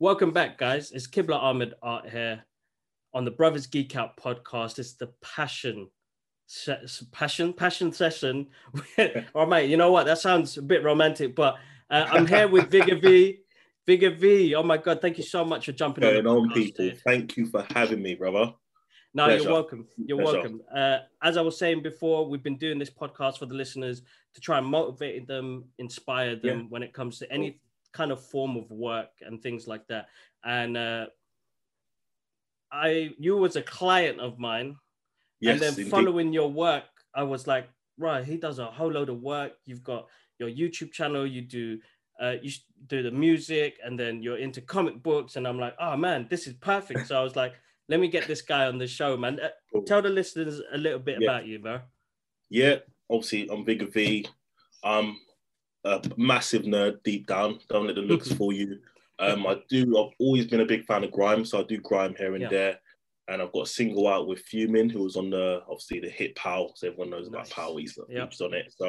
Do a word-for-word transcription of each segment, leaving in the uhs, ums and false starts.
Welcome back, guys. It's Kibla Ahmed Art here on the Brothers Geek Out podcast. It's the passion, passion, passion session. All right, you know what? That sounds a bit romantic, but uh, I'm here with Vigga V. Vigga V, oh my God, thank you so much for jumping on. Going on, people. Thank you for having me, brother. No, Pleasure. You're welcome. You're Pleasure. welcome. Uh, as I was saying before, we've been doing this podcast for the listeners to try and motivate them, inspire them yeah. when it comes to any kind of form of work and things like that. And uh I you was a client of mine, yes, and then indeed. following your work, I was like, right, he does a whole load of work. You've got your YouTube channel, you do uh you do the music, and then you're into comic books, and I'm like, oh man, this is perfect. So I was like, let me get this guy on the show, man. Uh, cool. Tell the listeners a little bit yeah. about you, bro. Yeah, obviously I'm Vigga V. um A massive nerd deep down. Don't let the looks fool you. Um, I do. I've always been a big fan of grime, so I do grime here and yeah. there. And I've got a single out with Fuming, who was on the obviously the hit Pow. So everyone knows nice. about Pow. He's, yep. he's on it. So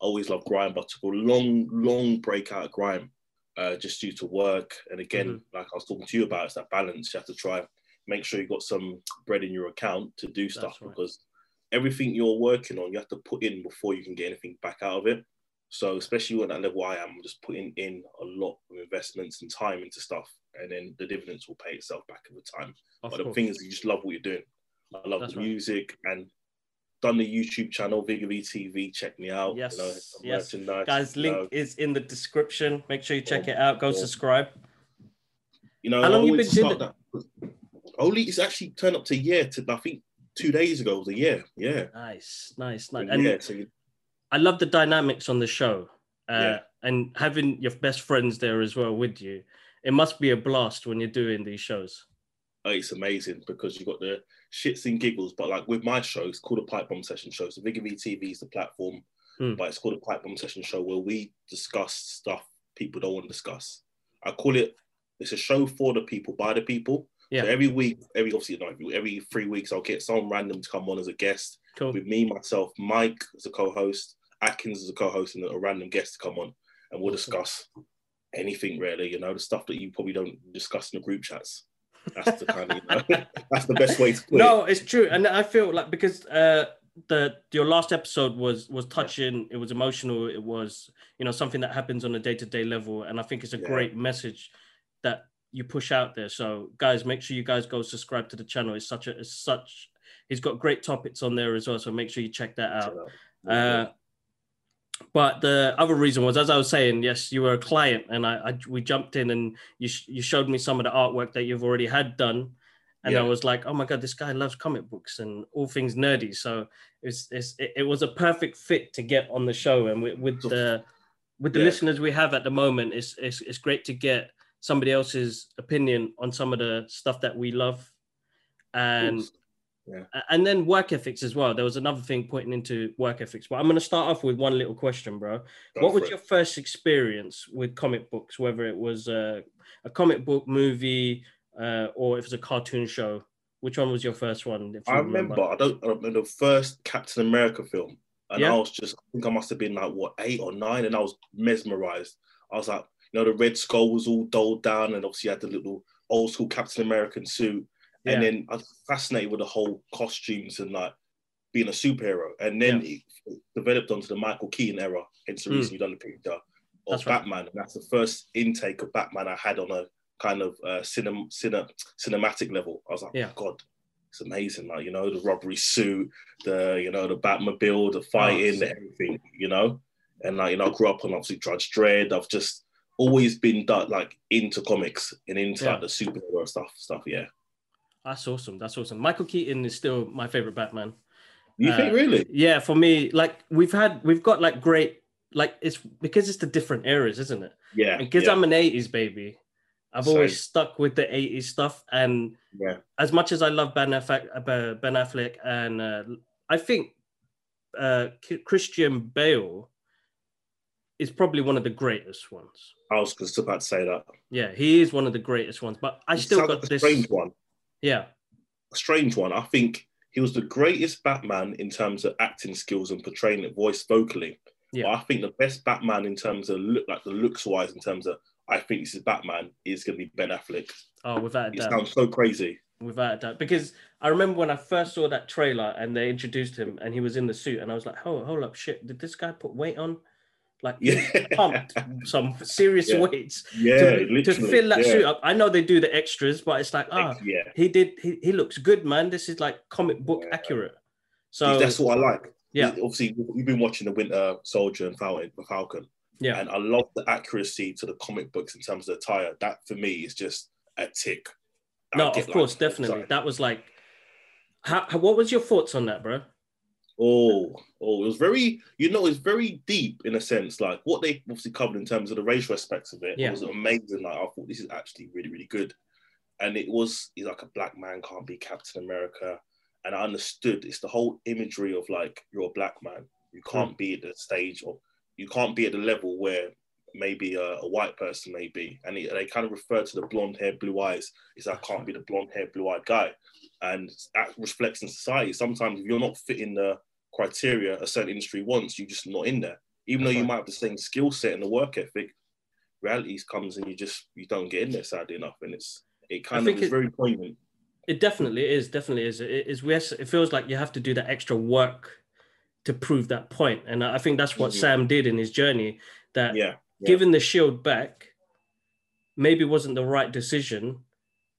I always love grime, but I took a long, long break out of grime uh, just due to work. And again, mm-hmm. like I was talking to you about, it's that balance. You have to try make sure you got some bread in your account to do stuff right. because everything you're working on, you have to put in before you can get anything back out of it. So especially on that level I am, just putting in a lot of investments and time into stuff, and then the dividends will pay itself back over time. Of but course. The thing is, you just love what you're doing. I love That's the right. music, and done the YouTube channel, Vigga V T V, check me out. Yes, you know, yes. Guys, link know. is in the description. Make sure you check oh, it out. Go oh. subscribe. You know, How long you been doing that? Only, it's actually turned up to a year, to, I think two days ago was a year, yeah. Nice, nice, nice. And yeah, so you, I love the dynamics on the show uh, yeah. and having your best friends there as well with you. It must be a blast when you're doing these shows. Oh, it's amazing because you've got the shits and giggles, but like with my show, it's called a Pipe Bomb Session Show. So Vigga V T V is the platform, mm. but it's called a Pipe Bomb Session Show, where we discuss stuff people don't want to discuss. I call it, it's a show for the people, by the people. Yeah. So every week, every obviously not every, every three weeks, I'll get someone random to come on as a guest cool. with me, myself, Mike as a co-host, Atkins as a co-host, and a random guest to come on, and we'll discuss anything really, you know, the stuff that you probably don't discuss in the group chats. That's the kind of, you know, that's the best way to put it. No, it's true. And I feel like because uh, the your last episode was was touching, it was emotional, it was, you know, something that happens on a day-to-day level, and I think it's a yeah. great message that you push out there. So guys, make sure you guys go subscribe to the channel. It's such a, it's such, he's got great topics on there as well, so make sure you check that out. Uh, But the other reason was, as I was saying, yes, you were a client, and I, I we jumped in, and you sh you showed me some of the artwork that you've already had done, and yeah. I was like, oh my God, this guy loves comic books and all things nerdy. So it's it's it, it was a perfect fit to get on the show, and with, with the with the yeah. listeners we have at the moment, it's, it's it's great to get somebody else's opinion on some of the stuff that we love, and. Yeah. And then work ethics as well. There was another thing pointing into work ethics, but I'm going to start off with one little question, bro. Go what was it. your first experience with comic books, whether it was a, a comic book movie uh, or if it was a cartoon show? Which one was your first one? If you I remember, remember I, don't, I don't remember the first Captain America film. And yeah. I was just, I think I must have been like, what, eight or nine? And I was mesmerized. I was like, you know, the Red Skull was all doled down, and obviously had the little old school Captain American suit. Yeah. And then I was fascinated with the whole costumes and like being a superhero. And then yeah. it developed onto the Michael Keaton era. Hence the mm. reason you've done the picture of that's Batman. Right. And that's the first intake of Batman I had on a kind of uh, cinem cinem cinematic level. I was like, yeah. oh God, it's amazing. Like, you know, the rubbery suit, the, you know, the Batmobile, the fighting, oh, everything, you know. And like, you know, I grew up on obviously Judge Dredd. I've just always been like into comics and into yeah. like the superhero stuff, stuff, yeah. That's awesome. That's awesome. Michael Keaton is still my favorite Batman. You uh, think really? Yeah, for me, like we've had, we've got like great, like it's because it's the different eras, isn't it? Yeah. And because yeah. I'm an eighties baby, I've so, always stuck with the eighties stuff. And yeah. as much as I love Ben Affleck, Ben Affleck, and uh, I think uh, Christian Bale is probably one of the greatest ones. I was just about to say that. Yeah, he is one of the greatest ones. But I it still got like this strange one. Yeah. A strange one. I think he was the greatest Batman in terms of acting skills and portraying it voice vocally. Yeah. But I think the best Batman in terms of look, like the looks wise, in terms of I think this is Batman, is going to be Ben Affleck. Oh, without a doubt. It sounds so crazy. Without a doubt. Because I remember when I first saw that trailer and they introduced him and he was in the suit and I was like, oh, hold up, shit, did this guy put weight on? Like, yeah. pumped some serious yeah. weights yeah, to, to fill that yeah. suit up. I know they do the extras, but it's like, ah, oh, yeah. he did, he, he looks good, man. This is like comic book yeah. accurate. So that's what I like. Yeah. Obviously, we've been watching the Winter Soldier and Falcon. Yeah. And I love the accuracy to the comic books in terms of the attire. That, for me, is just a tick. I no, of course, like, definitely. Sorry. That was like, how, what was your thoughts on that, bro? Oh, oh, it was very, you know, it's very deep in a sense, like what they obviously covered in terms of the racial aspects of it. Yeah. It was amazing. Like, I thought this is actually really, really good. And it was, he's like, a black man can't be Captain America. And I understood it's the whole imagery of like, you're a black man. You can't mm. be at the stage or you can't be at the level where maybe a, a white person may be. And it, they kind of refer to the blonde hair, blue eyes. It's like, I can't be the blonde hair, blue eyed guy. And that reflects in society. Sometimes if you're not fitting the criteria a certain industry wants, you're just not in there. Even though you might have the same skill set and the work ethic, reality comes and you just, you don't get in there, sadly enough. And it's, it kind of is it, very poignant. It definitely is, definitely is. It, is it feels like you have to do that extra work to prove that point. And I think that's what yeah. Sam did in his journey, that yeah, yeah. giving the shield back maybe wasn't the right decision,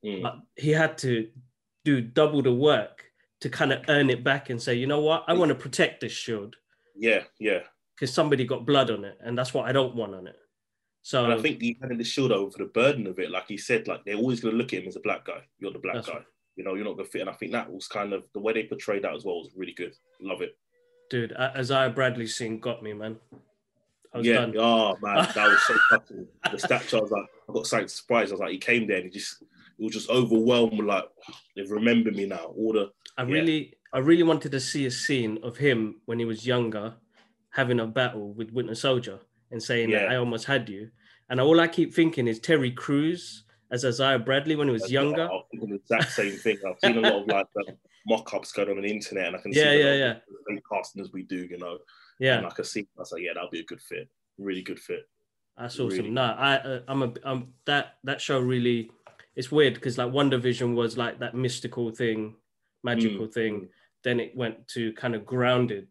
mm. but he had to do double the work to kind of earn it back and say, you know what, I want to protect this shield. Yeah, yeah. Because somebody got blood on it, and that's what I don't want on it. So and I think he handed the shield over for the burden of it. Like he said, like they're always going to look at him as a black guy. You're the black guy. Right. You know, you're not going to fit. And I think that was kind of, the way they portrayed that as well was really good. Love it. Dude, Isaiah Bradley scene got me, man. I was yeah. done. Oh, man, that was so fucking... The statue, I was like, I got something surprised. I was like, he came there and he just... It was just overwhelmed with like, they remember me now. All the I yeah. really, I really wanted to see a scene of him when he was younger, having a battle with Winter Soldier and saying yeah. that I almost had you. And all I keep thinking is Terry Crews as Isaiah Bradley when he was That's younger. Like, I'm thinking the exact same thing. I've seen a lot of like um, mock-ups going on the internet, and I can yeah, see yeah, yeah. the same casting as we do, you know. Yeah, and I can see. I was like, yeah, that'll be a good fit. Really good fit. That's awesome. Really. No, I, uh, I'm a, I'm that that show really. It's weird because like WandaVision was like that mystical thing, magical mm. thing. Then it went to kind of grounded.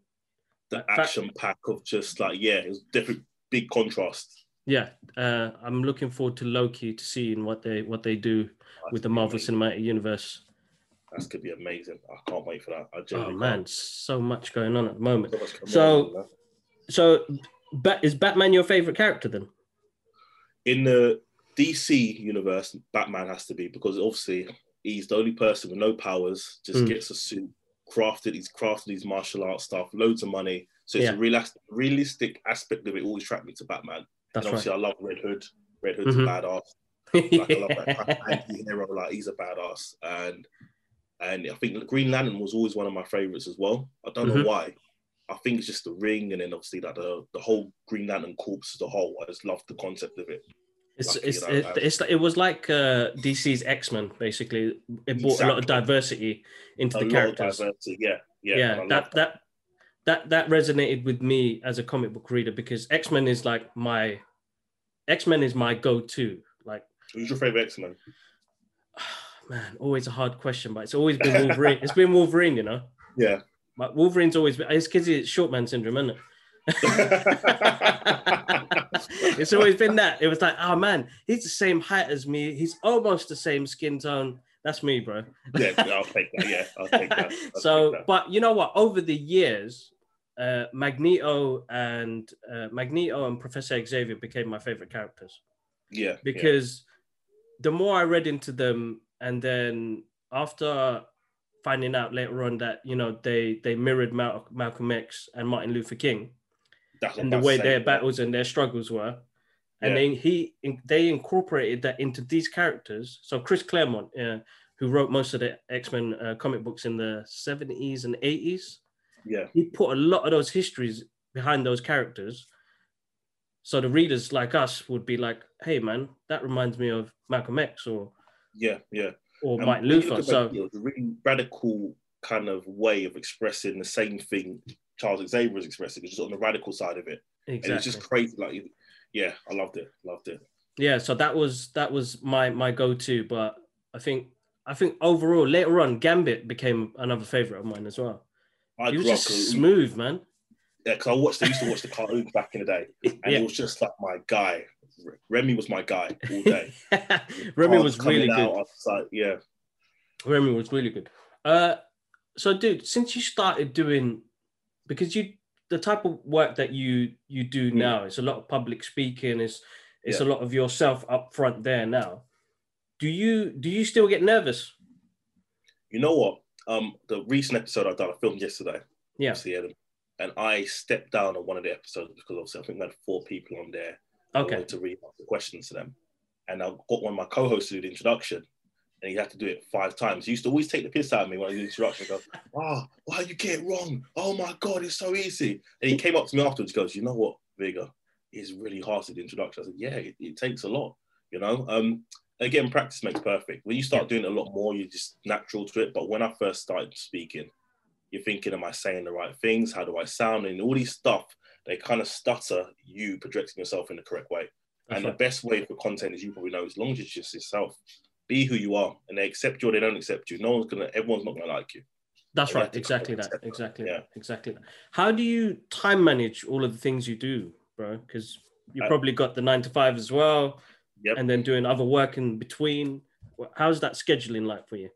The like, action fact- pack of just like, yeah, it was different, big contrast. Yeah. Uh, I'm looking forward to Loki, to seeing what they what they do that's with the Marvel amazing. Cinematic Universe. That's going to be amazing. I can't wait for that. I oh man, can't. so much going on at the moment. So, so, so ba- is Batman your favorite character then? In the D C universe, Batman has to be, because obviously he's the only person with no powers, just mm. gets a suit, crafted, he's crafted his martial arts stuff, loads of money. So it's yeah. a realistic, realistic aspect of it always trapped me to Batman. That's and obviously right. I love Red Hood. Red Hood's mm-hmm. a badass. Like, yeah. I love that kind of anti-hero, like he's a badass. And and I think Green Lantern was always one of my favourites as well. I don't mm-hmm. know why. I think it's just the ring, and then obviously that the, the whole Green Lantern corpse as a whole. I just love the concept of it. It's, Lucky, it's, you know, it, it's it was like uh, D C's X-Men, basically. It brought exactly. a lot of diversity into a the characters. Yeah, yeah. yeah that, that. that that that resonated with me as a comic book reader, because X-Men is like my X-Men is my go-to. Like, who's your favorite X-Men? Oh, man, always a hard question, but it's always been Wolverine. It's been Wolverine, you know. Yeah. But Wolverine's always been. It's because it's short man syndrome, isn't it? It's always been that. It was like, oh man, he's the same height as me, he's almost the same skin tone. That's me, bro. Yeah, I'll take that. Yeah, I'll take that. I'll so, take that. But you know what? Over the years, uh, Magneto and uh, Magneto and Professor Xavier became my favorite characters. Yeah, because yeah. the more I read into them, and then after finding out later on that, you know, they they mirrored Mal- Malcolm X and Martin Luther King. That's and the way saying, their battles yeah. and their struggles were. And yeah. then he, they incorporated that into these characters. So Chris Claremont, uh, who wrote most of the X-Men uh, comic books in the seventies and eighties, yeah, he put a lot of those histories behind those characters. So the readers like us would be like, hey man, that reminds me of Malcolm X or yeah, yeah, or and Martin Luther. So it was a really radical kind of way of expressing the same thing Charles Xavier was expressing, just on the radical side of it. Exactly. And it's just crazy. Like, yeah, I loved it. Loved it. yeah, so that was that was my my go-to. But I think I think overall later on, Gambit became another favorite of mine as well. I he was just smooth, man. Yeah, because I watched. I used to watch the cartoons back in the day, and yeah. it was just like my guy. Remy was my guy all day. Remy was, was really out, good. I was like, yeah, Remy was really good. Uh, so, dude, since you started doing, because you the type of work that you you do mm. now, it's a lot of public speaking. It's it's yeah. a lot of yourself up front there now. Do you do you still get nervous? You know what? Um, the recent episode I done, I filmed yesterday. Yeah. And I stepped down on one of the episodes because obviously I think we had four people on there. Okay. I wanted to read the questions to them. And I got one of my co-hosts to do the introduction, and he had to do it five times. He used to always take the piss out of me when I did the introduction. I go, wow, oh, why you get it wrong? Oh my God, it's so easy. And he came up to me afterwards, he goes, you know what, Vigga, it's really hard to do the introduction. I said, yeah, it, it takes a lot, you know? Um, again, practice makes perfect. When you start doing it a lot more, you're just natural to it. But when I first started speaking, you're thinking, am I saying the right things? How do I sound? And all these stuff, they kind of stutter you projecting yourself in the correct way. That's and right. the best way for content, as you probably know, as long as it's just yourself, be who you are, and they accept you or they don't accept you. No one's gonna, everyone's not gonna like you. That's they right, exactly that, exactly that, exactly that. How do you time manage all of the things you do, bro? Because you probably got the nine to five as well, yep. and then doing other work in between. How's that scheduling like for you?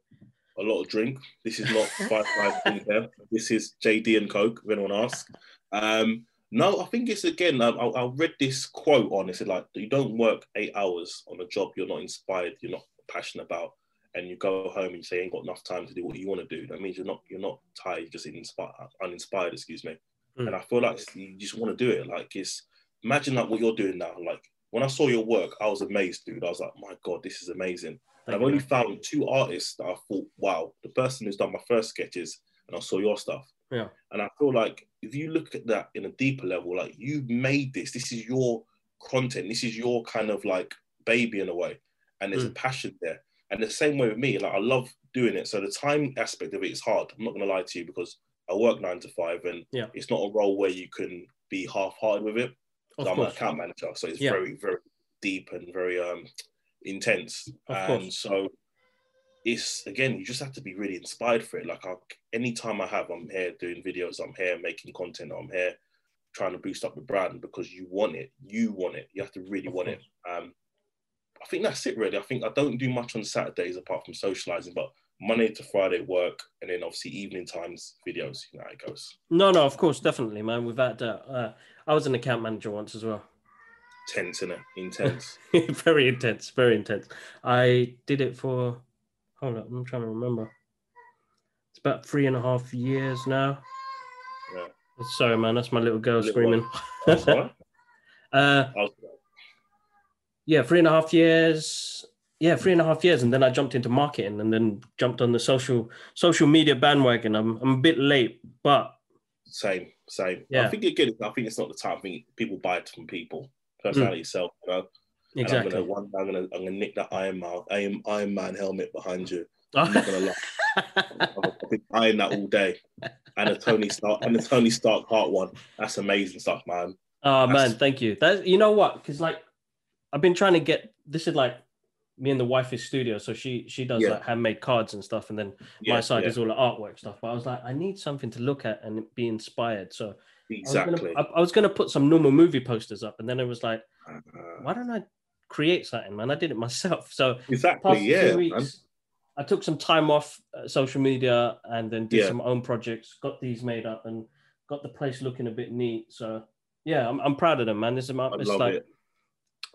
A lot of drink. This is not five five drink there. This is J D and Coke, if anyone asks. Um, no, I think it's, again, I, I, I read this quote on, it said, like, you don't work eight hours on a job you're not inspired, you're not passionate about, and you go home and you say, ain't got enough time to do what you want to do. That means you're not you're not tired, you're just inspired, uninspired, excuse me. Mm. And I feel like you just want to do it. Like, it's, imagine, like, what you're doing now. Like, when I saw your work, I was amazed, dude. I was like, my God, this is amazing. I've only found two artists that I thought, wow, the person who's done my first sketches, and I saw your stuff. Yeah. And I feel like if you look at that in a deeper level, like, you made this, this is your content, this is your kind of like baby in a way. And there's mm. a passion there. And the same way with me, like, I love doing it. So the time aspect of it is hard. I'm not going to lie to you, because I work nine to five and yeah. it's not a role where you can be half-hearted with it. So I'm an account manager. So it's yeah. very, very deep and very... um. intense, and so it's, again, you just have to be really inspired for it. Like, I, anytime I have, I'm here doing videos, I'm here making content, I'm here trying to boost up the brand, because you want it, you want it, you have to really want it. um I think that's it, really. I think I don't do much on Saturdays apart from socializing, but Monday to Friday work, and then obviously evening times videos, you know how it goes. No, no, of course, definitely, man, without doubt. uh I was an account manager once as well. Tense, innit? Intense. Very intense, very intense. I did it for, hold up, I'm trying to remember. It's about three and a half years now. Yeah. Sorry, man, that's my little girl little screaming. uh, was... Yeah, three and a half years. Yeah, three and a half years. And then I jumped into marketing, and then jumped on the social social media bandwagon. I'm, I'm a bit late, but... Same, same. Yeah. I think you're good. I think it's not the time. I think people buy it from people. Personality mm. self, you know. Exactly. And I'm gonna one I'm gonna I'm gonna nick that Iron Man Iron, Iron Man helmet behind you. I'm not gonna lie. I've been eyeing that all day. And a Tony Stark and a Tony Stark heart one. That's amazing stuff, man. Oh That's... man, thank you. That's, you know what? Because, like, I've been trying to get, this is like me and the wife's studio, so she she does yeah. like handmade cards and stuff, and then yeah, my side yeah. is all the artwork stuff. But I was like, I need something to look at and be inspired. So exactly. I was going to put some normal movie posters up, and then it was like, why don't I create something, man? I did it myself. So exactly, past yeah. two weeks, I took some time off uh, social media, and then did yeah. some own projects. Got these made up and got the place looking a bit neat. So yeah, I'm I'm proud of them, man. This is my. I love like, it.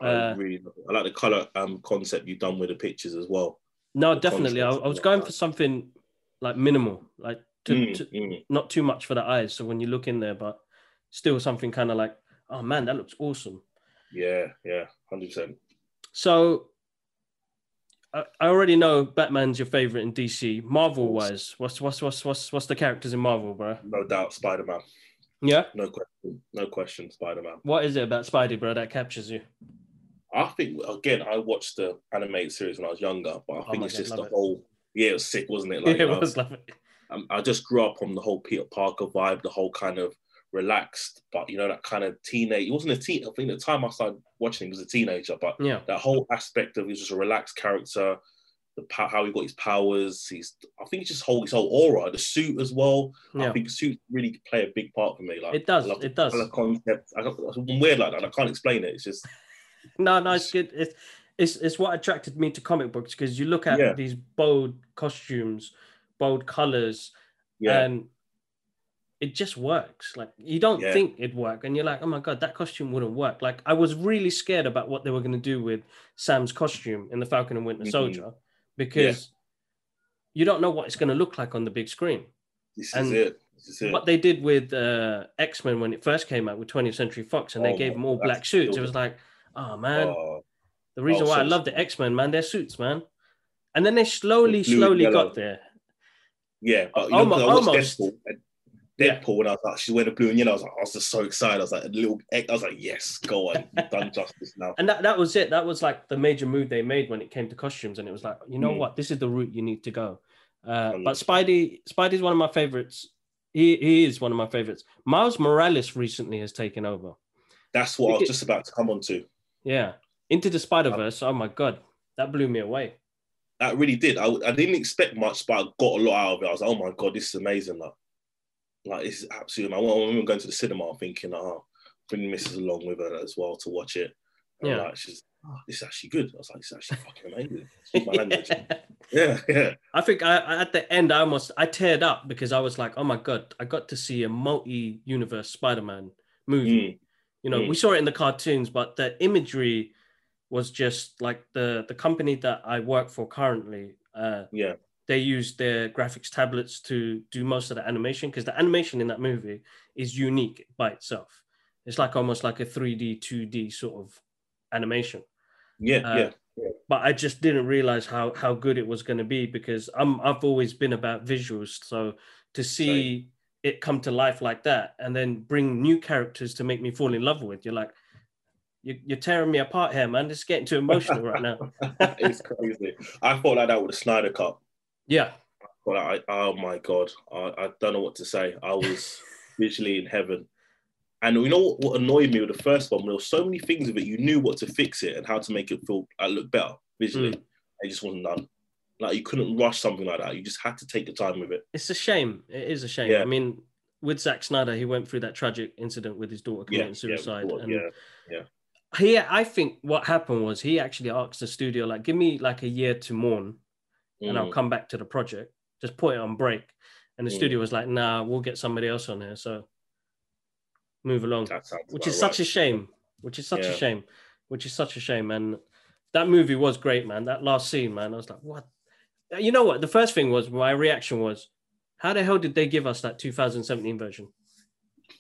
I uh, really love it. I like the color um concept you've done with the pictures as well. No, the definitely. I, I was going for something like minimal, like. To, mm, to, mm. Not too much for the eyes, so when you look in there, but still something kind of like, oh man, that looks awesome. Yeah, yeah, one hundred percent. So I, I already know Batman's your favorite in D C. Marvel wise, what's what's what's what's what's the characters in Marvel, bro? No doubt, Spider-Man. Yeah, no question, no question, Spider-Man. What is it about Spidey, bro, that captures you? I think, again, I watched the animated series when I was younger, but I think oh it's God, just the it. whole yeah, it was sick, wasn't it? Like, yeah, it was. Love it. I just grew up on the whole Peter Parker vibe, the whole kind of relaxed, but you know, that kind of teenage, it wasn't a teen, I think at the time I started watching him, he was a teenager, but yeah, that whole aspect of he was just a relaxed character, the how he got his powers, he's, I think just whole, his whole aura, the suit as well, yeah. I think suits really play a big part for me. Like, it does, I love it does. I love concept. I got, I'm weird like that, I can't explain it, it's just... No, no, it's, it's good, it's, it's, it's what attracted me to comic books, because you look at yeah. these bold costumes, bold colours, yeah. and... it just works. Like, you don't yeah. think it'd work. And you're like, oh my God, that costume wouldn't work. Like, I was really scared about what they were going to do with Sam's costume in The Falcon and Winter mm-hmm. Soldier, because yeah. you don't know what it's going to look like on the big screen. This and is it. This is it. What they did with uh, X-Men when it first came out with twentieth century fox, and oh, they gave them all black suits. It was like, oh man, oh, the reason oh, why so I love the X-Men, man, their suits, man. And then they slowly, the slowly got there. Yeah. But, you know, almost. Deadpool, yeah. when I was like, she's wearing the blue and yellow, I was like, I was just so excited. I was like, a little egg. I was like, yes, go on, you've done justice now. And that, that was it. That was like the major move they made when it came to costumes. And it was like, you know mm. what? This is the route you need to go. Uh, but Spidey, Spidey's one of my favorites. He, he is one of my favorites. Miles Morales recently has taken over. That's what I was just about to come on to. Yeah. Into the Spider-Verse. Oh my God. That blew me away. That really did. I, I didn't expect much, but I got a lot out of it. I was like, oh my God, this is amazing. Like, Like, it's absolutely... I remember going to the cinema thinking, oh, bring Missus along with her as well to watch it. And yeah. I'm like, she's, oh, this is actually good. I was like, it's actually fucking amazing. It's my language. Yeah, yeah. I think I, at the end, I almost... I teared up because I was like, oh, my God, I got to see a multi-universe Spider-Man movie. Mm. You know, mm. we saw it in the cartoons, but the imagery was just like the, the company that I work for currently... Uh, yeah. They use their graphics tablets to do most of the animation, because the animation in that movie is unique by itself. It's like almost like a three D, two D sort of animation. Yeah, uh, yeah, yeah. But I just didn't realize how how good it was going to be, because I'm I've always been about visuals. So to see Same. it come to life like that, and then bring new characters to make me fall in love with, you're like, you're tearing me apart here, man. It's getting too emotional right now. It's crazy. I felt like that with the Snyder Cut. Yeah. Well, I, oh my God, I, I don't know what to say. I was visually in heaven. And you know what, what annoyed me with the first one? There were so many things of it. You knew what to fix it and how to make it feel uh, look better visually. Mm. It just wasn't done. Like, you couldn't rush something like that. You just had to take your time with it. It's a shame. It is a shame. Yeah. I mean, with Zack Snyder, he went through that tragic incident with his daughter committing yeah, suicide. Yeah, and yeah, yeah. He, I think what happened was he actually asked the studio, like, give me like a year to mourn, and I'll come back to the project. Just put it on break. And the mm. studio was like, nah, we'll get somebody else on here. So move along. Which is such right. a shame. Which is such yeah. a shame. Which is such a shame. And that movie was great, man. That last scene, man. I was like, what? You know what? The first thing was, my reaction was, how the hell did they give us that two thousand seventeen version?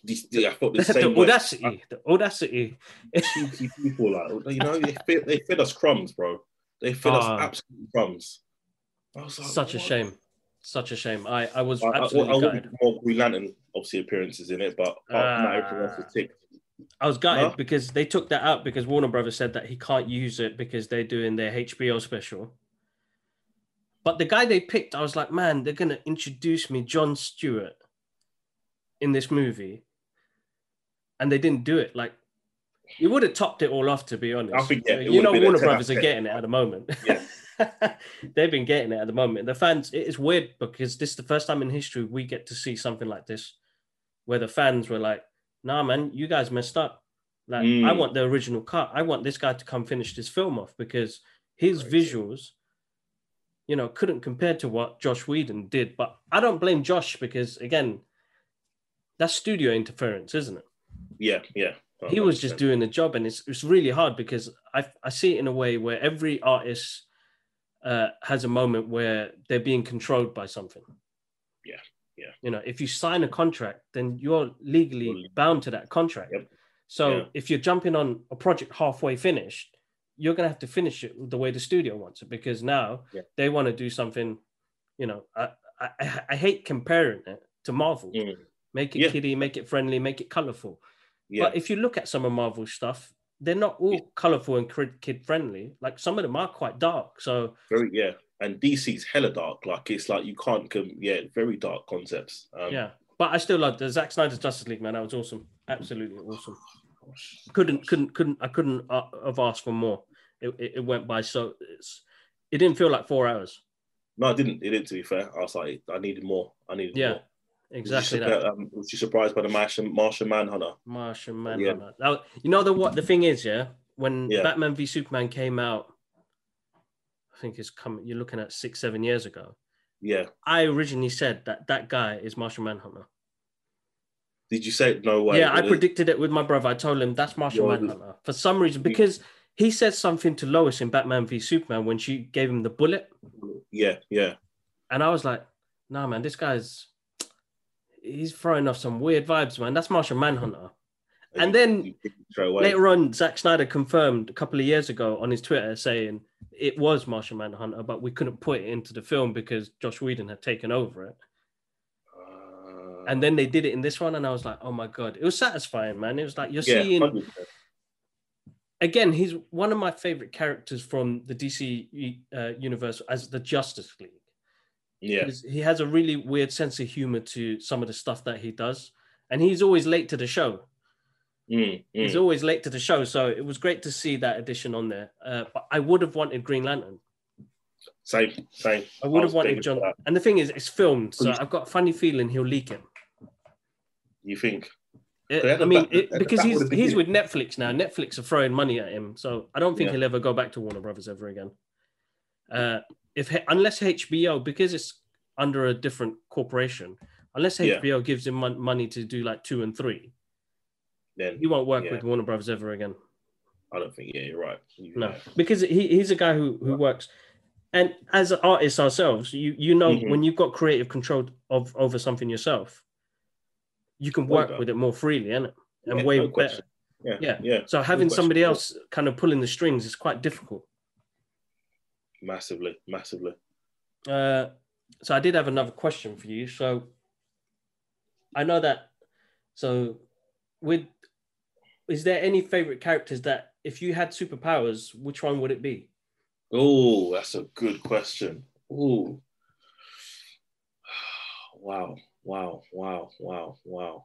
This, I thought the, same the audacity. I, the audacity. Cheeky people, like, you know, they fed, they fed us crumbs, bro. They fed uh, us absolute crumbs. Like, such what? a shame, such a shame. I, I was I, absolutely I, I, I gutted. More Green Lantern, obviously, appearances in it, but uh, not everything else was ticked. I was gutted huh? because they took that out, because Warner Brothers said that he can't use it because they're doing their H B O special. But the guy they picked, I was like, man, they're going to introduce me Jon Stewart in this movie. And they didn't do it. Like, you would have topped it all off, to be honest. I think, yeah, you know, Warner Brothers are getting it at the moment. Yeah. They've been getting it at the moment. The fans, it is weird because this is the first time in history we get to see something like this where the fans were like, nah, man, you guys messed up. Like, mm. I want the original cut. I want this guy to come finish this film off, because his Crazy. visuals, you know, couldn't compare to what Josh Whedon did. But I don't blame Josh, because, again, that's studio interference, isn't it? Yeah, yeah. Oh, he was just doing the job, and it's, it's really hard because I, I see it in a way where every artist... Uh, has a moment where they're being controlled by something. Yeah, yeah. You know, if you sign a contract, then you're legally bound to that contract. Yep. So yeah. if you're jumping on a project halfway finished, you're going to have to finish it the way the studio wants it, because now yeah. they want to do something, you know, I, I, I hate comparing it to Marvel. Mm. Make it yeah. kiddie, make it friendly, make it colourful. Yeah. But if you look at some of Marvel's stuff, they're not all yeah. colourful and kid-friendly. Like, some of them are quite dark, so... Very, yeah. And D C's hella dark. Like, it's like you can't... Com- yeah, very dark concepts. Um, yeah. But I still loved the Zack Snyder's Justice League, man. That was awesome. Absolutely awesome. Couldn't, couldn't, couldn't, I couldn't have asked for more. It, it, it went by so, it's, it didn't feel like four hours. No, it didn't. It didn't, to be fair. I was like, I needed more. I needed yeah, more. Yeah, exactly was that. Um, was you surprised by the Martian, Martian Manhunter? Martian Manhunter. Yeah. Now, you know the, what, the thing is, yeah? When yeah. Batman v Superman came out, I think it's coming, you're looking at six, seven years ago. Yeah. I originally said that that guy is Martian Manhunter. Did you say it? No way. Yeah, I predicted it with my brother. I told him that's Martian Manhunter for some reason, because he said something to Lois in Batman v Superman when she gave him the bullet. Yeah, yeah. And I was like, nah, man, this guy's, he's throwing off some weird vibes, man. That's Martian Manhunter. And then later on, Zack Snyder confirmed a couple of years ago on his Twitter saying it was Martian Manhunter, but we couldn't put it into the film because Josh Whedon had taken over it. Uh, and then they did it in this one, and I was like, oh my God. It was satisfying, man. It was like, you're yeah, seeing... one hundred percent. Again, he's one of my favourite characters from the D C uh, universe as the Justice League. Yeah. Because he has a really weird sense of humour to some of the stuff that he does, and he's always late to the show. Mm, mm. He's always late to the show, so it was great to see that addition on there. Uh, but I would have wanted Green Lantern. Same, same. I would I have wanted John. And the thing is, it's filmed, so I've got a funny feeling he'll leak it. You think? It, I mean, that, it, because he's he's it. with Netflix now. Netflix are throwing money at him, so I don't think yeah. he'll ever go back to Warner Brothers ever again. Uh, if unless H B O, because it's under a different corporation, unless H B O yeah. gives him money to do like two and three. Then, he won't work yeah. with Warner Brothers ever again. I don't think, yeah, you're right. You're no, right. Because he, he's a guy who, who works. And as artists ourselves, you you know, mm-hmm. when you've got creative control of over something yourself, you can work well with it more freely, innit? And yeah, way no better. Yeah, yeah, yeah. So having no somebody else kind of pulling the strings is quite difficult. Massively, massively. Uh, so I did have another question for you. So I know that, so with... is there any favorite characters that, if you had superpowers, which one would it be? Oh, that's a good question. Oh, wow, wow, wow, wow, wow.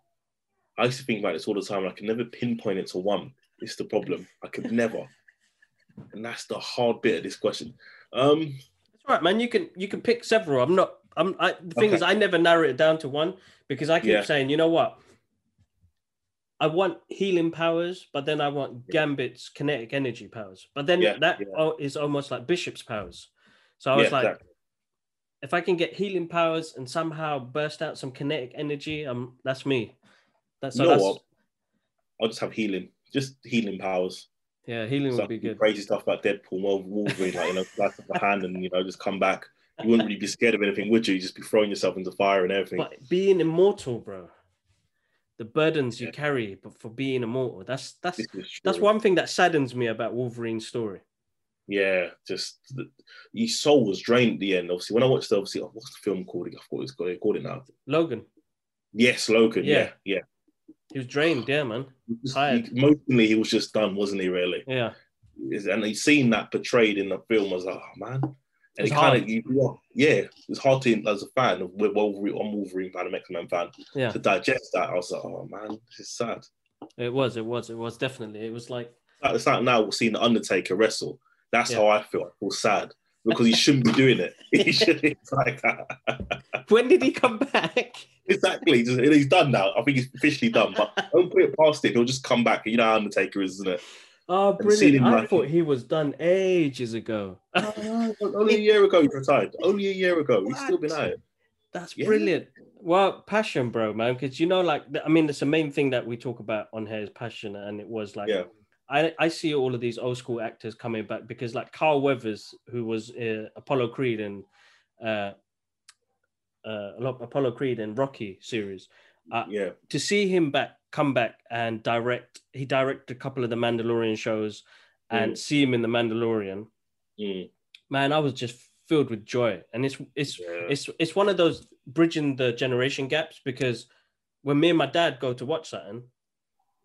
I used to think about this all the time. I can never pinpoint it to one. It's the problem. I could never. And that's the hard bit of this question. Um, that's right, man. You can you can pick several. I'm not. I'm. I, the thing okay. is, I never narrow it down to one because I keep yeah. saying, you know what? I want healing powers, but then I want Gambit's kinetic energy powers. But then yeah, that yeah. is almost like Bishop's powers. So I was yeah, like, exactly. if I can get healing powers and somehow burst out some kinetic energy, um, that's me. That's, so no, that's... I'll, I'll just have healing, just healing powers. Yeah, healing so would be good. Crazy stuff like Deadpool, Wolverine, like, you know, blast off the hand and, you know, just come back. You wouldn't really be scared of anything, would you? You'd just be throwing yourself into fire and everything. But being immortal, bro. The burdens you yeah. carry, but for being immortal, that's that's that's one thing that saddens me about Wolverine's story. Yeah, just the, his soul was drained at the end. Obviously, when I watched, obviously, oh, what's the film called? I forgot what it's called it now. Logan. Yes, Logan. Yeah, yeah. yeah. He was drained, yeah, man. Tired. He, emotionally, he was just done, wasn't he? Really? Yeah. And he's seen that portrayed in the film. I was like, oh man. And it's it kind of, yeah, it's hard to, as a fan, of Wolverine, I'm Wolverine fan, I'm X-Men fan, yeah. to digest that. I was like, oh man, this is sad. It was, it was, it was definitely. It was like... It's like now we're seeing The Undertaker wrestle. That's yeah. how I feel. I feel sad because he shouldn't be doing it. He shouldn't. It's like that. When did he come back? Exactly. He's done now. I think he's officially done, but don't put it past it. He'll just come back. You know how Undertaker is, isn't it? Oh, brilliant. I like, thought he was done ages ago. No, no, no, only a year ago he retired. Only a year ago. What? He's still been out. That's yeah. brilliant. Well, passion, bro, man. Because, you know, like, I mean, it's the main thing that we talk about on here is passion. And it was like, yeah. I, I see all of these old school actors coming back because, like, Carl Weathers, who was uh, Apollo Creed and uh, uh, Apollo Creed and Rocky series. Uh, yeah. To see him back, come back and direct, he directed a couple of the Mandalorian shows and mm. see him in the Mandalorian. Mm. Man, I was just filled with joy. And it's it's yeah. it's it's one of those bridging the generation gaps, because when me and my dad go to watch something,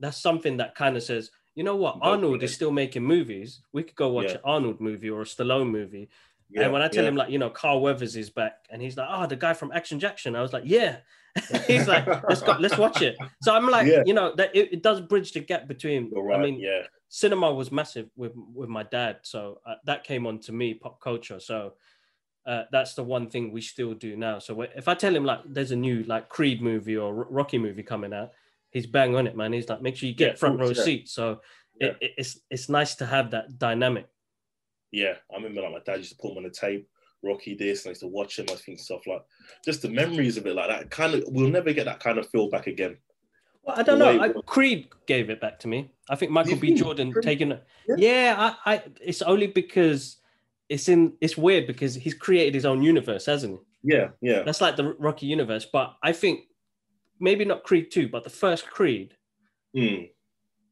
that's something that kind of says, you know what, Arnold is still making movies. We could go watch yeah. an Arnold movie or a Stallone movie. Yeah, and when I tell yeah. him, like, you know, Carl Weathers is back, and he's like, oh, the guy from Action Jackson. I was like, yeah. He's like, let's go, let's watch it. So I'm like, yeah. you know, that it, it does bridge the gap between. Right, I mean, yeah. cinema was massive with with my dad, so uh, that came on to me, pop culture. So uh, that's the one thing we still do now. So if I tell him like, there's a new like Creed movie or Rocky movie coming out, he's bang on it, man. He's like, make sure you get yeah, front row yeah. seats. So yeah. it, it's it's nice to have that dynamic. Yeah, I remember like my dad used to put him on the tape, Rocky this, and I used to watch him. I think stuff like, just the memories of it like that. Kind of, we'll never get that kind of feel back again. Well, I don't the know. I, Creed gave it back to me. I think Michael B. Jordan taking it. Yeah, yeah I, I. It's only because it's in. It's weird because he's created his own universe, hasn't he? Yeah, yeah. That's like the Rocky universe, but I think maybe not Creed two, but the first Creed. Mm.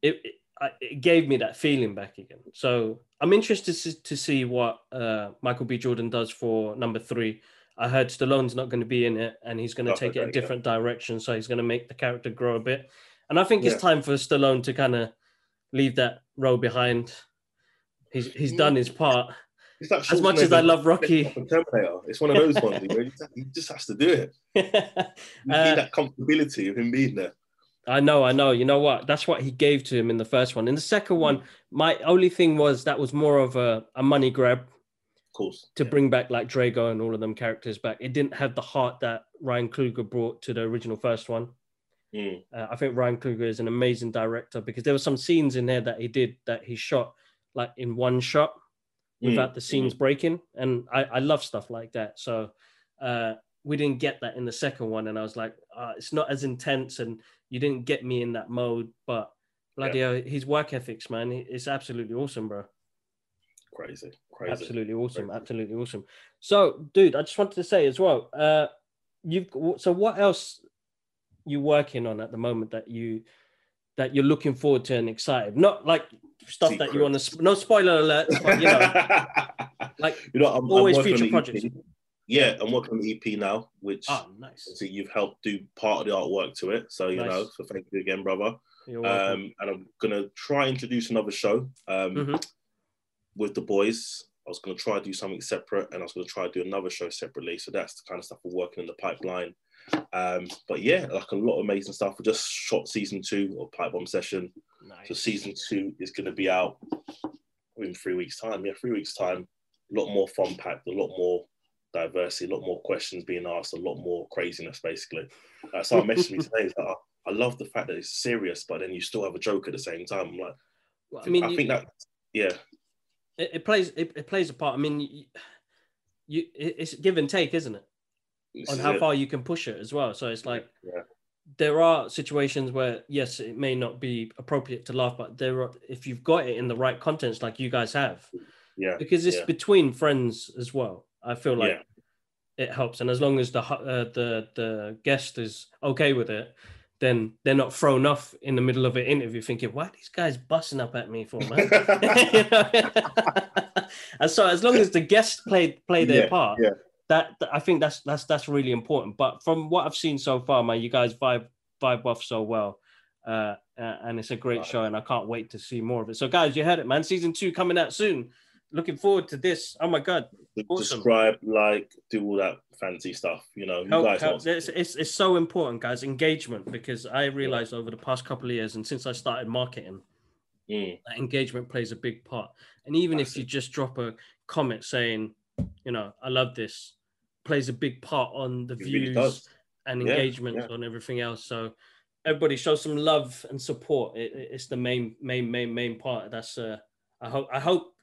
It. it It gave me that feeling back again. So I'm interested to see what uh, Michael B. Jordan does for number three. I heard Stallone's not going to be in it, and he's going to oh, take okay, it a different yeah. direction. So he's going to make the character grow a bit. And I think yeah. it's time for Stallone to kind of leave that role behind. He's he's done his part. As much as I love Rocky, it's one of those ones where he just has to do it. You need uh, that comfortability of him being there. I know, I know. You know what? That's what he gave to him in the first one. In the second one, my only thing was that was more of a, a money grab, of course, to yeah. bring back like Drago and all of them characters back. It didn't have the heart that Ryan Coogler brought to the original first one. Mm. Uh, I think Ryan Coogler is an amazing director because there were some scenes in there that he did that he shot like in one shot without mm. the scenes mm. breaking. And I, I love stuff like that. So uh, we didn't get that in the second one. And I was like, uh, it's not as intense and you didn't get me in that mode, but bloody yeah. hell, his work ethics, man, it's absolutely awesome, bro. Crazy, crazy. Absolutely awesome, crazy. absolutely awesome. So, dude, I just wanted to say as well, uh, you've so what else you working on at the moment that you that you're looking forward to and excited? Not like stuff Secret. that you want to. No spoiler alert, but, you know, like you know, I'm, always I'm future projects. E P. Yeah, I'm working on the E P now, which oh, nice. So you've helped do part of the artwork to it. So, you nice. know, so thank you again, brother. You're welcome. Um, and I'm going to try and introduce another show um, mm-hmm. with the boys. I was going to try to do something separate and I was going to try to do another show separately. So that's the kind of stuff we're working in the pipeline. Um, but yeah, like a lot of amazing stuff. We just shot season two of Pipe Bomb Session. Nice. So season two is going to be out in three weeks' time. Yeah, three weeks' time. A lot more fun packed, a lot more diversity, a lot more questions being asked, a lot more craziness, basically. Uh, someone messaged me today, like, I love the fact that it's serious, but then you still have a joke at the same time. I'm like, well, I mean, I you, think that, yeah. It, it plays it, it plays a part. I mean, you, you it's give and take, isn't it? This On is how it. far you can push it as well. So it's like, yeah. there are situations where, yes, it may not be appropriate to laugh, but there are, if you've got it in the right contents, like you guys have, yeah, because it's yeah. between friends as well. I feel like yeah. it helps, and as long as the uh, the the guest is okay with it, then they're not thrown off in the middle of an interview thinking, "Why are these guys busting up at me for, man?" You know? And so, as long as the guests play play their yeah, part, yeah. that I think that's that's that's really important. But from what I've seen so far, man, you guys vibe vibe off so well, uh, and it's a great right. show, and I can't wait to see more of it. So, guys, you heard it, man. Season two coming out soon. Looking forward to this. Oh my god! Awesome. Subscribe, like, do all that fancy stuff. You know, you help, guys help. It's, it's it's so important, guys. Engagement, because I realized yeah. over the past couple of years, and since I started marketing, mm. that engagement plays a big part. And even That's if it. you just drop a comment saying, you know, I love this, plays a big part on the it views really and yeah. engagement yeah. on everything else. So everybody show some love and support. It, it's the main main main main part. That's uh, I hope I hope.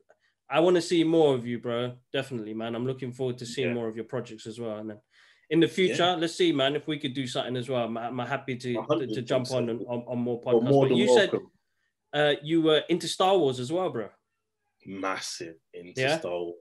I want to see more of you, bro. Definitely, man. I'm looking forward to seeing yeah. more of your projects as well. And then in the future, yeah. let's see, man, if we could do something as well. I'm, I'm happy to, to, to jump on, on on more podcasts. Well, more but you welcome. said uh, you were into Star Wars as well, bro. Massive into yeah? Star Wars.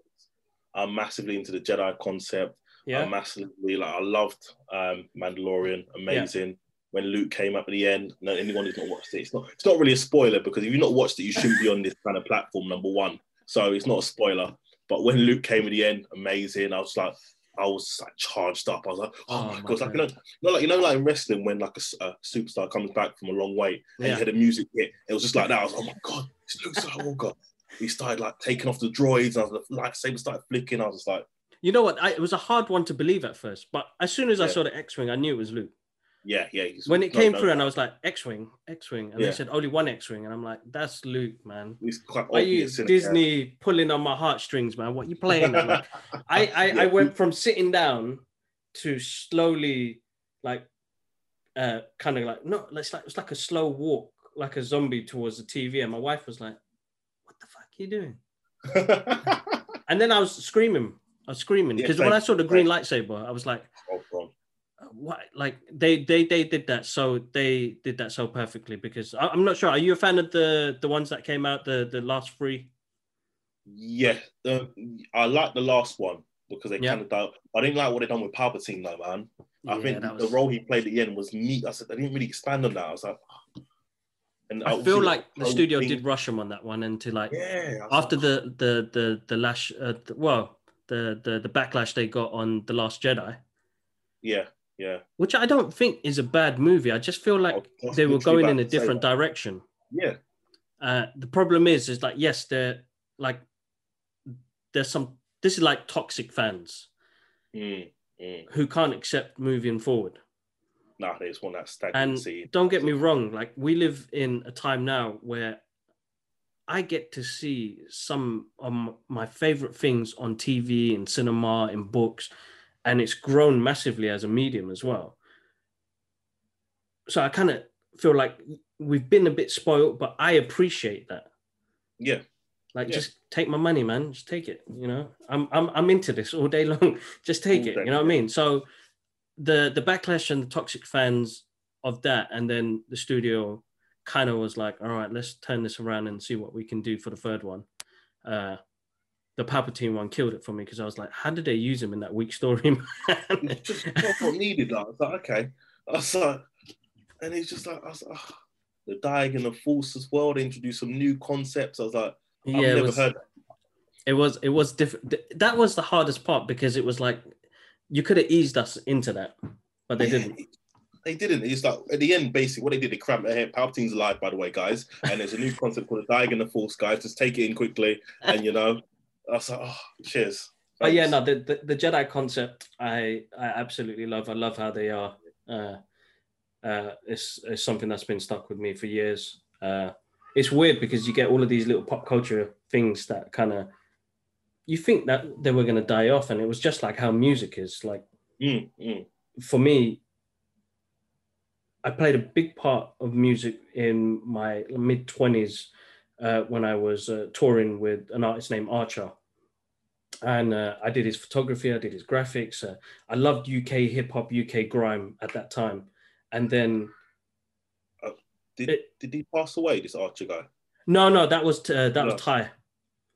I'm massively into the Jedi concept. Yeah. I'm massively, like, I loved um, Mandalorian. Amazing. Yeah. When Luke came up at the end, no, anyone who's not watched it, it's not, it's not really a spoiler because if you've not watched it, you shouldn't be on this kind of platform, number one. So it's not a spoiler, but when Luke came at the end, amazing. I was like, I was like charged up. I was like, oh, oh my god, like, you know, not like you know, like in wrestling when like a, a superstar comes back from a long way and yeah. you hear the music hit. It was just like that. I was like, oh my god, it's Luke Skywalker. he started like taking off the droids, and I was, the lightsaber started flicking. I was just like, you know what? I, it was a hard one to believe at first, but as soon as yeah. I saw the X-Wing, I knew it was Luke. Yeah, yeah. When it came through, and I was like, X-Wing, X-Wing, and yeah. they said only one X-Wing, and I'm like, that's Luke, man. It's quite obvious. Are you Disney pulling on my heartstrings, man? What are you playing at? Like, I, I, yeah. I went from sitting down to slowly, like, uh, kind of like no, it's like it's like a slow walk, like a zombie towards the T V, and my wife was like, "What the fuck are you doing?" And then I was screaming, I was screaming because yeah, when I saw the green lightsaber, I was like, oh, bro. What like they they they did that so they did that so perfectly because I, I'm not sure. Are you a fan of the the ones that came out the the last three? Yeah, uh, I like the last one because they yeah. kind of died. I didn't like what they done with Palpatine though, man. I yeah, think was... the role he played at the end was neat. I said they didn't really expand on that. I was like, and I, I feel like the studio thing... did rush him on that one until like yeah, after like... the the the the lash uh, the, well the, the the backlash they got on The Last Jedi. Yeah. Yeah, which I don't think is a bad movie. I just feel like oh, they were going in a different direction. Yeah. Uh, the problem is, is like yes, they're like there's some. This is like toxic fans mm, mm. who can't accept moving forward. Nah, they just want that stagnancy. And don't get me wrong. Like we live in a time now where I get to see some of my favorite things on T V, in cinema, in books. And it's grown massively as a medium as well. So I kind of feel like we've been a bit spoiled, but I appreciate that. Yeah. Like, yeah. just take my money, man. Just take it, you know? I'm I'm I'm into this all day long. Just take all it, day, you know what yeah. I mean? So the, the backlash and the toxic fans of that, and then the studio kind of was like, all right, let's turn this around and see what we can do for the third one. Uh The Palpatine one killed it for me because I was like, how did they use him in that weak story, man? It's just what needed. I was like, okay. I was like, and it's just like, I was like, oh, the diagonal force as well. They introduced some new concepts. I was like, I've yeah, never was, heard that. It was, it was different. That was the hardest part because it was like, you could have eased us into that, but they yeah, didn't. They didn't. It's like, at the end, basically, what they did, they crammed their head. Palpatine's alive, by the way, guys. And there's a new concept called the diagonal force, guys. Just take it in quickly. And, you know, I was like, oh, cheers. But yeah, no, the, the, the Jedi concept, I, I absolutely love. I love how they are. Uh, uh, it's, it's something that's been stuck with me for years. Uh, it's weird because you get all of these little pop culture things that kind of, you think that they were going to die off. And it was just like how music is. Like, mm, mm. for me, I played a big part of music in my mid-twenties Uh, when I was uh, touring with an artist named Archer. And uh, I did his photography, I did his graphics. Uh, I loved U K hip-hop, U K grime at that time. And then... Uh, did, it, did he pass away, this Archer guy? No, no, that was uh, that no. was Ty.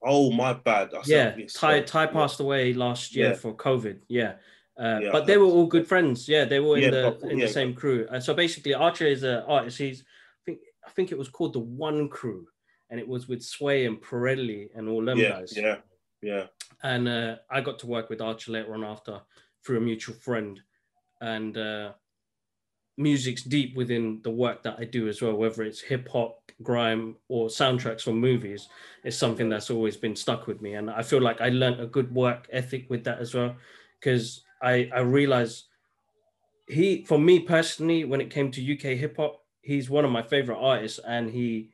Oh, my bad. I yeah, Ty, Ty passed away last year yeah. for COVID, yeah. Uh, yeah but they were all good friends. Yeah, they were in yeah, the but, in yeah, the same but... crew. Uh, so basically, Archer is an artist. He's, I think, I think it was called The One Crew. And it was with Sway and Pirelli and all them yeah, guys. Yeah, yeah. And uh, I got to work with Archer later on after through a mutual friend. And uh, music's deep within the work that I do as well, whether it's hip hop, grime, or soundtracks for movies, is something that's always been stuck with me. And I feel like I learned a good work ethic with that as well, because I, I realized he, for me personally, when it came to U K hip hop, he's one of my favorite artists, and he.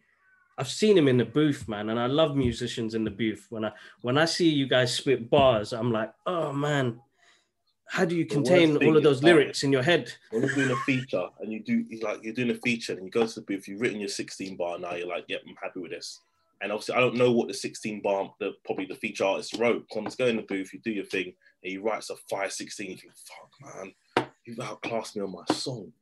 I've seen him in the booth, man, and I love musicians in the booth. When I when I see you guys spit bars, I'm like, oh man, how do you contain all of those lyrics in your head? When you're doing a feature and you do you're like you're doing a feature and you go to the booth, you've written your sixteen bar now, you're like, yep, I'm happy with this. And obviously I don't know what the sixteen bar the probably the feature artist wrote. Come go in the booth, you do your thing, and he writes a fire sixteen, you think, fuck man, you've outclassed me on my song.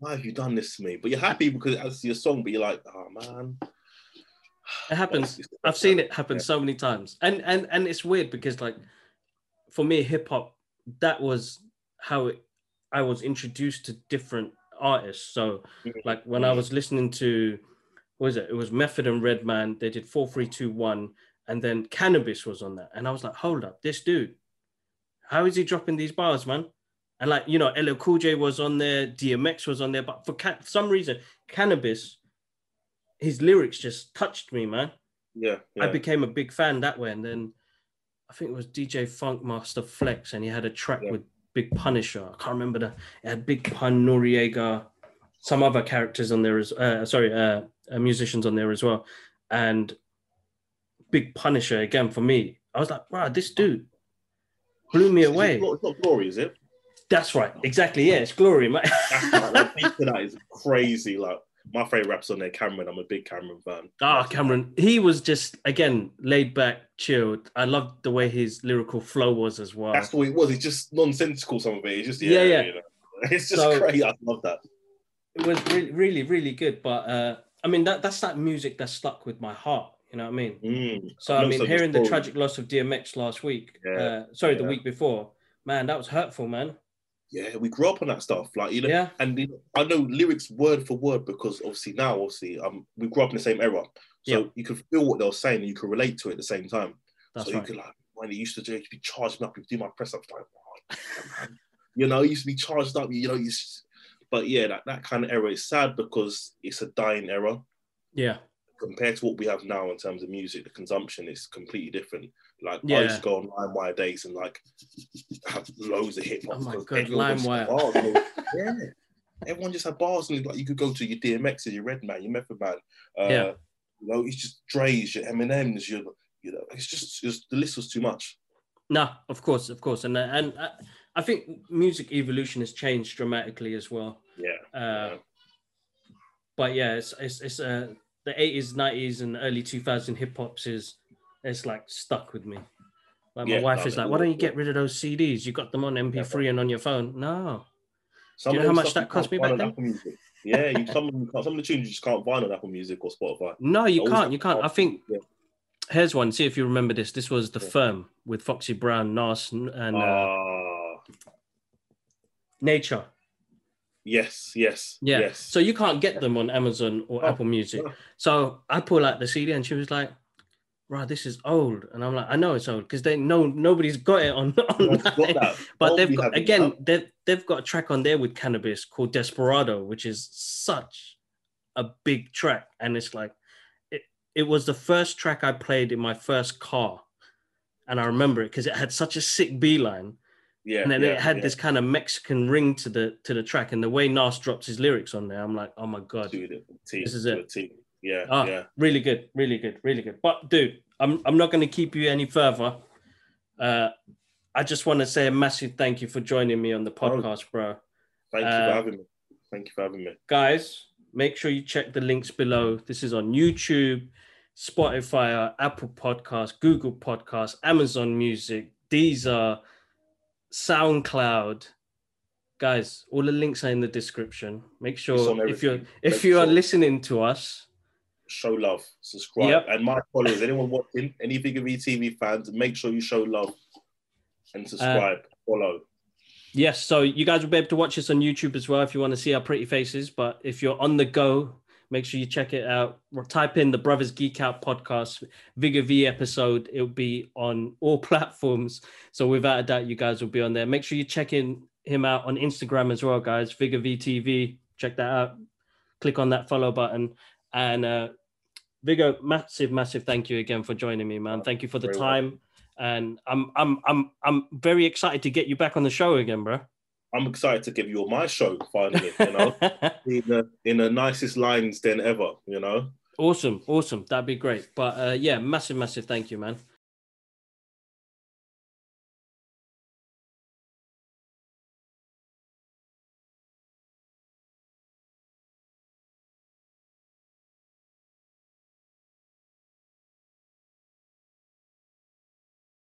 Why have you done this to me? But you're happy because it's your song, but you're like, oh man. It happens. I've seen it happen yeah. so many times. And and and it's weird because like for me, hip hop, that was how it, I was introduced to different artists. So like when I was listening to, what was it? It was Method and Redman. They did four three two one and then Canibus was on that. And I was like, hold up, this dude, how is he dropping these bars, man? And like, you know, L L Cool J was on there, D M X was on there, but for ca- some reason, Canibus, his lyrics just touched me, man. yeah, yeah. I became a big fan that way. And then I think it was D J Funkmaster Flex, and he had a track yeah. with Big Punisher. I can't remember that. It had Big Pun, Noriega, some other characters on there as uh, sorry, uh, musicians on there as well. And Big Punisher again for me. I was like, wow, this dude blew me away. It's not, it's not Glory, is it? That's right, exactly. Yeah, it's Glory, mate. That's right. That beat to that is crazy. Like my favorite rap's on there, Cam'ron. I'm a big Cam'ron fan. Ah, Cam'ron. He was just again laid back, chilled. I loved the way his lyrical flow was as well. That's the way it was. It's just nonsensical. Some of it. It's just yeah, yeah. yeah. You know? It's just so, crazy. I love that. It was really, really, really good. But uh, I mean, that that's that music that's stuck with my heart. You know what I mean? Mm. So I, I mean, hearing the tragic loss of D M X last week. Yeah. Uh, sorry, yeah. the week before. Man, that was hurtful, man. Yeah, we grew up on that stuff, like you know. Yeah. And you know, I know lyrics word for word because obviously now, obviously, um, we grew up in the same era, so yeah. you could feel what they were saying and you could relate to it at the same time. That's so right. you could like when they used to do, used to be charged up, you do my press ups, like oh, you know, it used to be charged up, you know. You just... But yeah, that that kind of era is sad because it's a dying era. Yeah. Compared to what we have now in terms of music, the consumption is completely different. Like yeah. I used to go on LimeWire days and like have loads of hip hop. Oh my god, LimeWire! yeah, everyone just had bars and like you could go to your D M X's, your Redman, your Method Man. Uh, yeah, you know, it's just Dre's, your M and M's, your you know, it's just, just the list was too much. No, of course, of course, and and I, I think music evolution has changed dramatically as well. Yeah. Uh, yeah. But yeah, it's it's it's uh, the eighties, nineties, and early two thousands hip hops is. It's like stuck with me. Like my yeah, wife is like, why don't you get rid of those C Ds? You got them on M P three yeah, and on your phone. No. Do you know how much that cost me back then? Yeah, you, some, you some of the tunes you just can't find on Apple Music or Spotify. No, you I can't. You can't. I think, yeah. here's one. See if you remember this. This was The yeah. Firm with Foxy Brown, Nas, and uh, uh, Nature. Yes, yes, yeah. yes. So you can't get them on Amazon or oh, Apple Music. No. So I pull out the C D and she was like, right, this is old, and I'm like, I know it's old because they know nobody's got it on. on got but they've got again, they've they've got a track on there with Canibus called Desperado, which is such a big track, and it's like, it it was the first track I played in my first car, and I remember it because it had such a sick beeline, yeah, and then yeah, it had yeah. this kind of Mexican ring to the to the track, and the way Nas drops his lyrics on there, I'm like, oh my god, dude, team, this is it. Team. Yeah, ah, yeah, really good, really good, really good. But dude, I'm I'm not going to keep you any further. Uh, I just want to say a massive thank you for joining me on the podcast, bro. Thank uh, you for having me. Thank you for having me, guys. Make sure you check the links below. This is on YouTube, Spotify, Apple Podcasts, Google Podcasts, Amazon Music, Deezer, SoundCloud. Guys, all the links are in the description. Make sure if you're if you are listening to us. Show love, subscribe, yep. and my followers, anyone watching, any Vigga V T V fans, make sure you show love and subscribe, uh, follow. Yes, so you guys will be able to watch this on YouTube as well if you want to see our pretty faces. But if you're on the go, make sure you check it out. Type in the Brothers Geek Out podcast, Vigga V episode. It'll be on all platforms. So without a doubt, you guys will be on there. Make sure you check in him out on Instagram as well, guys. Vigga V T V, check that out. Click on that follow button. And uh, Vigga, massive, massive thank you again for joining me, man. Thank you for the very time, well. and I'm, I'm, I'm, I'm very excited to get you back on the show again, bro. I'm excited to give you all my show finally, you know, in, the, in the nicest lines than ever, you know. Awesome, awesome, that'd be great. But uh, yeah, massive, massive thank you, man.